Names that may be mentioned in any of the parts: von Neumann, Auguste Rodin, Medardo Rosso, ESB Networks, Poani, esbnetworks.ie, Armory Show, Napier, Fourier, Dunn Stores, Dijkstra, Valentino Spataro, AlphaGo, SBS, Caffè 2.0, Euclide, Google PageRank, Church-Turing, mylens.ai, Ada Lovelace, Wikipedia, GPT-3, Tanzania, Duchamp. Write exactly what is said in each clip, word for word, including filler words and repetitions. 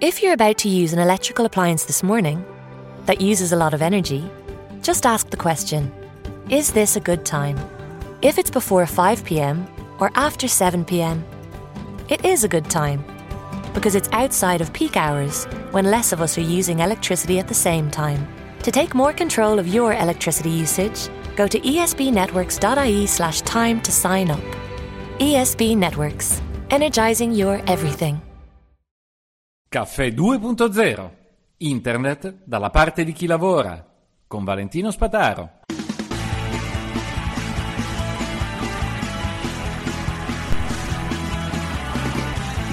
If you're about to use an electrical appliance this morning that uses a lot of energy, just ask the question, is this a good time? If it's before five p.m. or after seven p.m., it is a good time because it's outside of peak hours when less of us are using electricity at the same time. To take more control of your electricity usage, go to e s b networks dot i e slash time to sign up. E S B Networks, energizing your everything. Caffè due punto zero. Internet dalla parte di chi lavora. Con Valentino Spataro.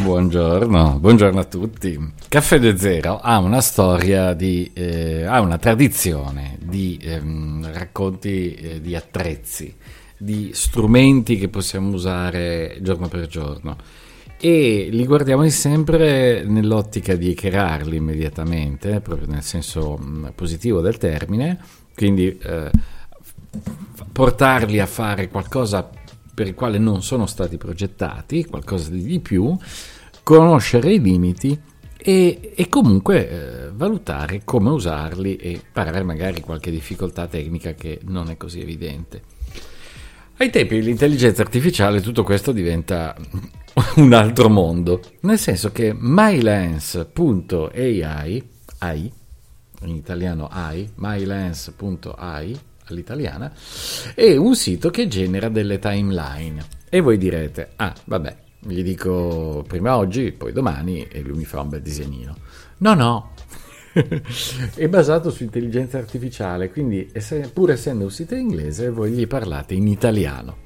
Buongiorno, buongiorno a tutti. Caffè due punto zero ha una storia di eh, ha una tradizione di eh, racconti eh, di attrezzi, di strumenti che possiamo usare giorno per giorno. E li guardiamo sempre nell'ottica di crearli immediatamente, proprio nel senso positivo del termine, quindi eh, portarli a fare qualcosa per il quale non sono stati progettati, qualcosa di più, conoscere i limiti e, e comunque eh, valutare come usarli e parare magari qualche difficoltà tecnica che non è così evidente. Ai tempi dell'intelligenza artificiale tutto questo diventa un altro mondo, nel senso che my lens punto a i, A I in italiano A I, my lens punto a i all'italiana, è un sito che genera delle timeline. E voi direte, ah vabbè, gli dico prima oggi, poi domani, e lui mi fa un bel disegnino. No, no, è basato su intelligenza artificiale, quindi pur essendo un sito inglese, voi gli parlate in italiano.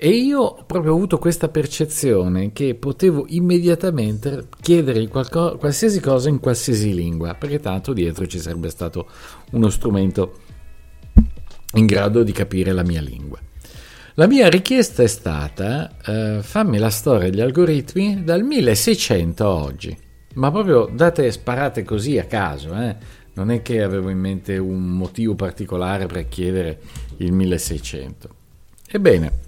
E io proprio ho avuto questa percezione che potevo immediatamente chiedere qualco, qualsiasi cosa in qualsiasi lingua, perché tanto dietro ci sarebbe stato uno strumento in grado di capire la mia lingua. La mia richiesta è stata eh, fammi la storia degli algoritmi dal milleseicento a oggi, ma proprio date sparate così a caso, eh? Non è che avevo in mente un motivo particolare per chiedere il milleseicento. Ebbene,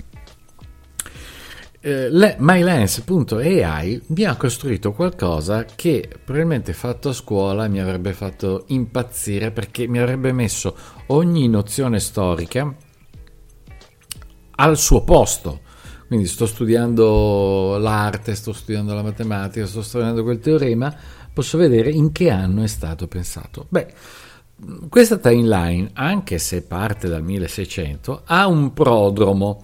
Uh, my lens punto a i mi ha costruito qualcosa che probabilmente fatto a scuola mi avrebbe fatto impazzire, perché mi avrebbe messo ogni nozione storica al suo posto. Quindi sto studiando l'arte, sto studiando la matematica, sto studiando quel teorema, posso vedere in che anno è stato pensato. Beh, questa timeline, anche se parte dal milleseicento, ha un prodromo,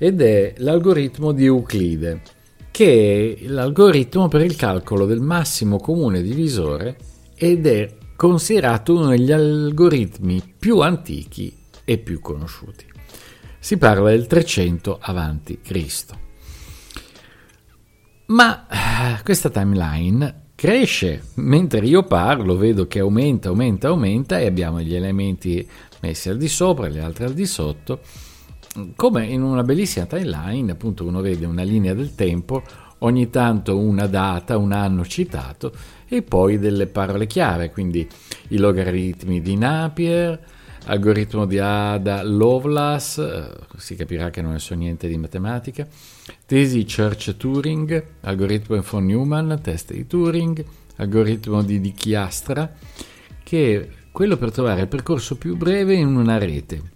ed è l'algoritmo di Euclide, che è l'algoritmo per il calcolo del massimo comune divisore ed è considerato uno degli algoritmi più antichi e più conosciuti. Si parla del trecento avanti Cristo. Ma questa timeline cresce, mentre io parlo vedo che aumenta, aumenta, aumenta e abbiamo gli elementi messi al di sopra e gli altri al di sotto. Come in una bellissima timeline, appunto, uno vede una linea del tempo, ogni tanto una data, un anno citato e poi delle parole chiave, quindi i logaritmi di Napier, algoritmo di Ada Lovelace, si capirà che non ne so niente di matematica, tesi Church-Turing, algoritmo von Neumann, test di Turing, algoritmo di Dijkstra, che è quello per trovare il percorso più breve in una rete.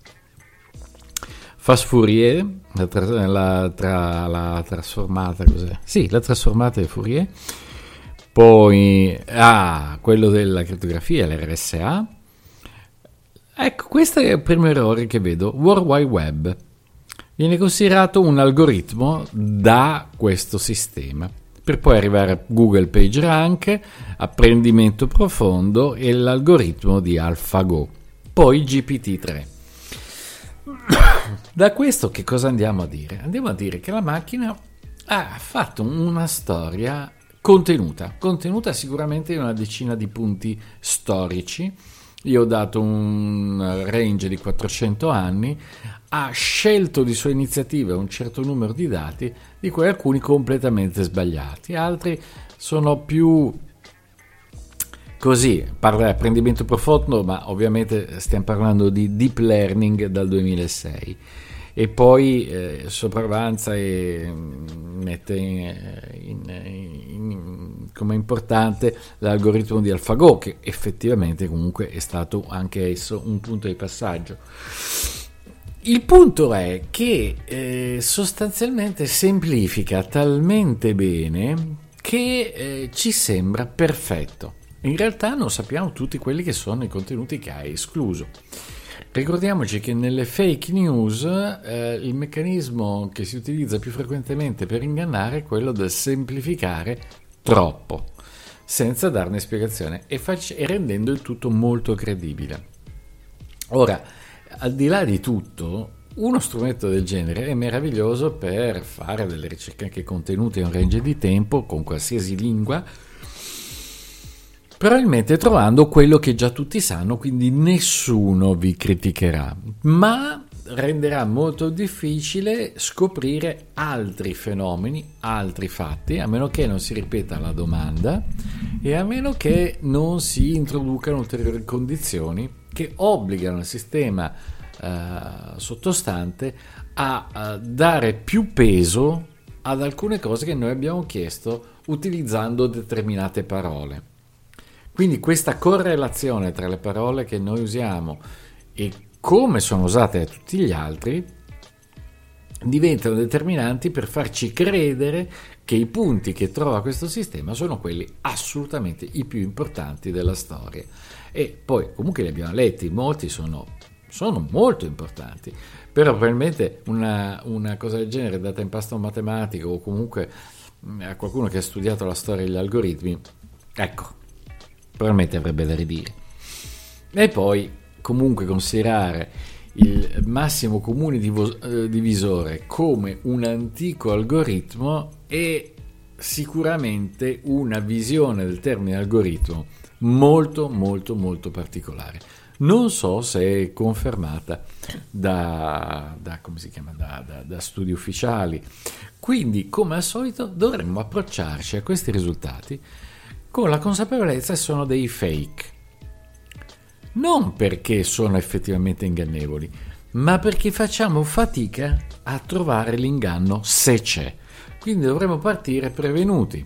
Fast Fourier, la, tra, la, tra, la trasformata, cos'è? Sì, la trasformata di Fourier, poi ah, quello della crittografia, l'R S A. Ecco, questo è il primo errore che vedo. World Wide Web viene considerato un algoritmo da questo sistema, per poi arrivare a Google PageRank, apprendimento profondo e l'algoritmo di AlphaGo, poi G P T tre. Da questo che cosa andiamo a dire? Andiamo a dire che la macchina ha fatto una storia contenuta, contenuta sicuramente in una decina di punti storici. Io ho dato un range di quattrocento anni, ha scelto di sua iniziativa un certo numero di dati, di cui alcuni completamente sbagliati, altri sono più così, parla di apprendimento profondo, ma ovviamente stiamo parlando di deep learning dal duemilasei, e poi eh, sopravanza e mette in, in, in, come importante l'algoritmo di AlphaGo, che effettivamente comunque è stato anche esso un punto di passaggio. Il punto è che eh, sostanzialmente semplifica talmente bene che eh, ci sembra perfetto. In realtà non sappiamo tutti quelli che sono i contenuti che ha escluso. Ricordiamoci che nelle fake news eh, il meccanismo che si utilizza più frequentemente per ingannare è quello del semplificare troppo, senza darne spiegazione e, fac- e rendendo il tutto molto credibile. Ora, al di là di tutto, uno strumento del genere è meraviglioso per fare delle ricerche anche contenute in un range di tempo con qualsiasi lingua, probabilmente trovando quello che già tutti sanno, quindi nessuno vi criticherà, ma renderà molto difficile scoprire altri fenomeni, altri fatti, a meno che non si ripeta la domanda e a meno che non si introducano ulteriori condizioni che obbligano il sistema eh, sottostante a, a dare più peso ad alcune cose che noi abbiamo chiesto utilizzando determinate parole. Quindi questa correlazione tra le parole che noi usiamo e come sono usate da tutti gli altri diventano determinanti per farci credere che i punti che trova questo sistema sono quelli assolutamente i più importanti della storia. E poi comunque li abbiamo letti, molti sono, sono molto importanti, però probabilmente una, una cosa del genere data in pasto a un matematico o comunque a qualcuno che ha studiato la storia degli algoritmi, ecco, probabilmente avrebbe da ridire. E poi comunque considerare il massimo comune divo- divisore come un antico algoritmo è sicuramente una visione del termine algoritmo molto molto molto particolare. Non so se è confermata da, da come si chiama da, da, da studi ufficiali. Quindi, come al solito, dovremmo approcciarci a questi risultati con la consapevolezza che sono dei fake, non perché sono effettivamente ingannevoli, ma perché facciamo fatica a trovare l'inganno se c'è. Quindi dovremmo partire prevenuti.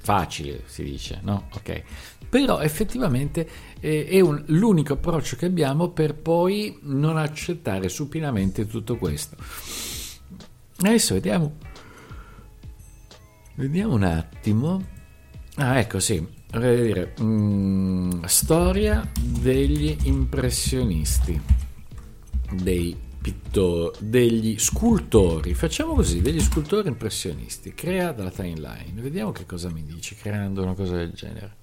Facile, si dice, no? Ok. Però effettivamente è un, l'unico approccio che abbiamo per poi non accettare supinamente tutto questo. Adesso vediamo. Vediamo un attimo. Ah, ecco, sì, vorrei dire, mh, storia degli impressionisti, dei pittori, degli scultori, facciamo così, degli scultori impressionisti, crea dalla timeline, vediamo che cosa mi dici creando una cosa del genere.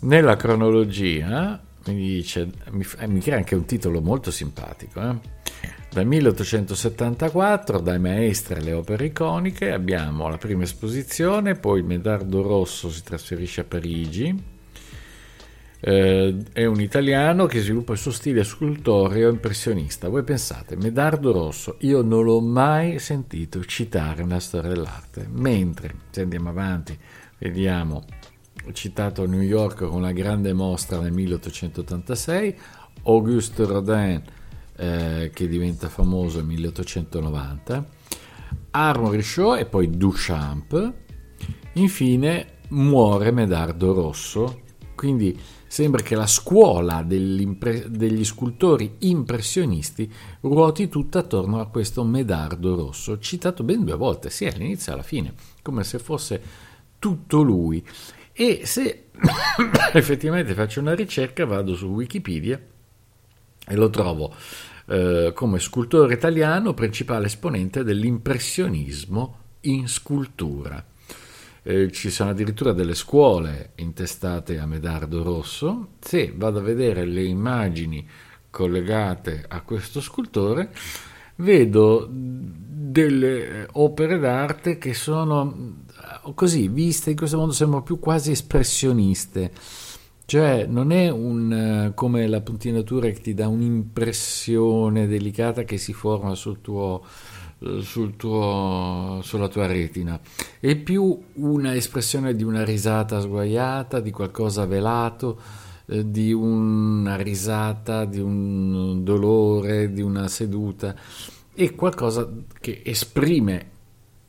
Nella cronologia mi dice, mi, eh, mi crea anche un titolo molto simpatico, eh? Dal milleottocentosettantaquattro, dai maestri alle opere iconiche, abbiamo la prima esposizione, poi Medardo Rosso si trasferisce a Parigi, eh, è un italiano che sviluppa il suo stile scultoreo impressionista. Voi pensate, Medardo Rosso, io non l'ho mai sentito citare nella storia dell'arte, mentre, se andiamo avanti, vediamo, citato a New York con una grande mostra nel milleottocentottantasei, Auguste Rodin, Eh, che diventa famoso nel milleottocentonovanta, Armory Show e poi Duchamp, infine muore Medardo Rosso. Quindi sembra che la scuola degli scultori impressionisti ruoti tutta attorno a questo Medardo Rosso, citato ben due volte, sia all'inizio e alla fine, come se fosse tutto lui. E se effettivamente faccio una ricerca, vado su Wikipedia e lo trovo eh, come scultore italiano, principale esponente dell'impressionismo in scultura. Eh, ci sono addirittura delle scuole intestate a Medardo Rosso. Se vado a vedere le immagini collegate a questo scultore, vedo delle opere d'arte che sono così viste in questo modo, sembrano più quasi espressioniste. Cioè non è un come la puntinatura che ti dà un'impressione delicata che si forma sul tuo, sul tuo, sulla tua retina, è più una espressione di una risata sguaiata, di qualcosa velato, eh, di una risata, di un dolore, di una seduta, è qualcosa che esprime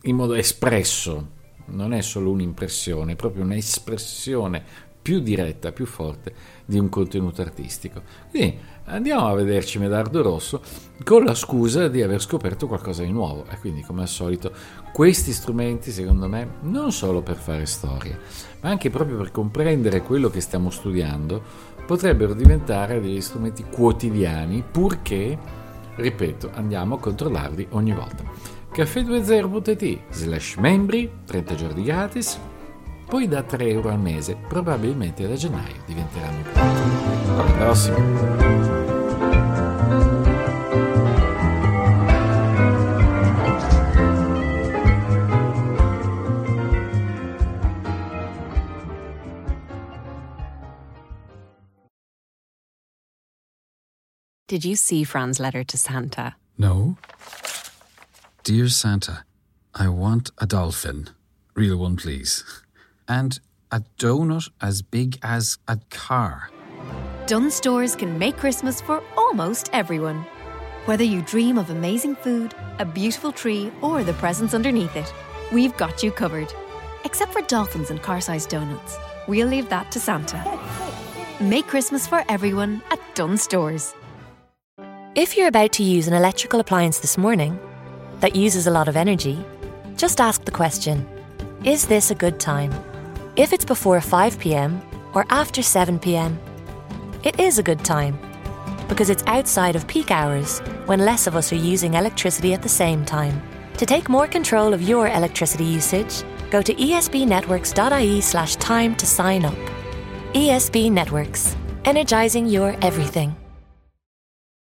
in modo espresso non è solo un'impressione, è proprio un'espressione più diretta, più forte di un contenuto artistico. Quindi andiamo a vederci Medardo Rosso con la scusa di aver scoperto qualcosa di nuovo, e quindi, come al solito, questi strumenti, secondo me, non solo per fare storia, ma anche proprio per comprendere quello che stiamo studiando, potrebbero diventare degli strumenti quotidiani, purché, ripeto, andiamo a controllarli ogni volta. caffè due punto zero punto it slash membri, trenta giorni gratis, poi da tre euro al mese, probabilmente da gennaio diventeranno quattro. Alla prossima! Did you see Fran's letter to Santa? No. Dear Santa, I want a dolphin. Real one, please. And a donut as big as a car. Dunn Stores can make Christmas for almost everyone. Whether you dream of amazing food, a beautiful tree, or the presents underneath it, we've got you covered. Except for dolphins and car-sized donuts. We'll leave that to Santa. Make Christmas for everyone at Dunn Stores. If you're about to use an electrical appliance this morning that uses a lot of energy, just ask the question, is this a good time? If it's before five p.m. or after seven p.m, it is a good time because it's outside of peak hours when less of us are using electricity at the same time. To take more control of your electricity usage, go to esbnetworks.ie slash time to sign up. E S B Networks, energizing your everything.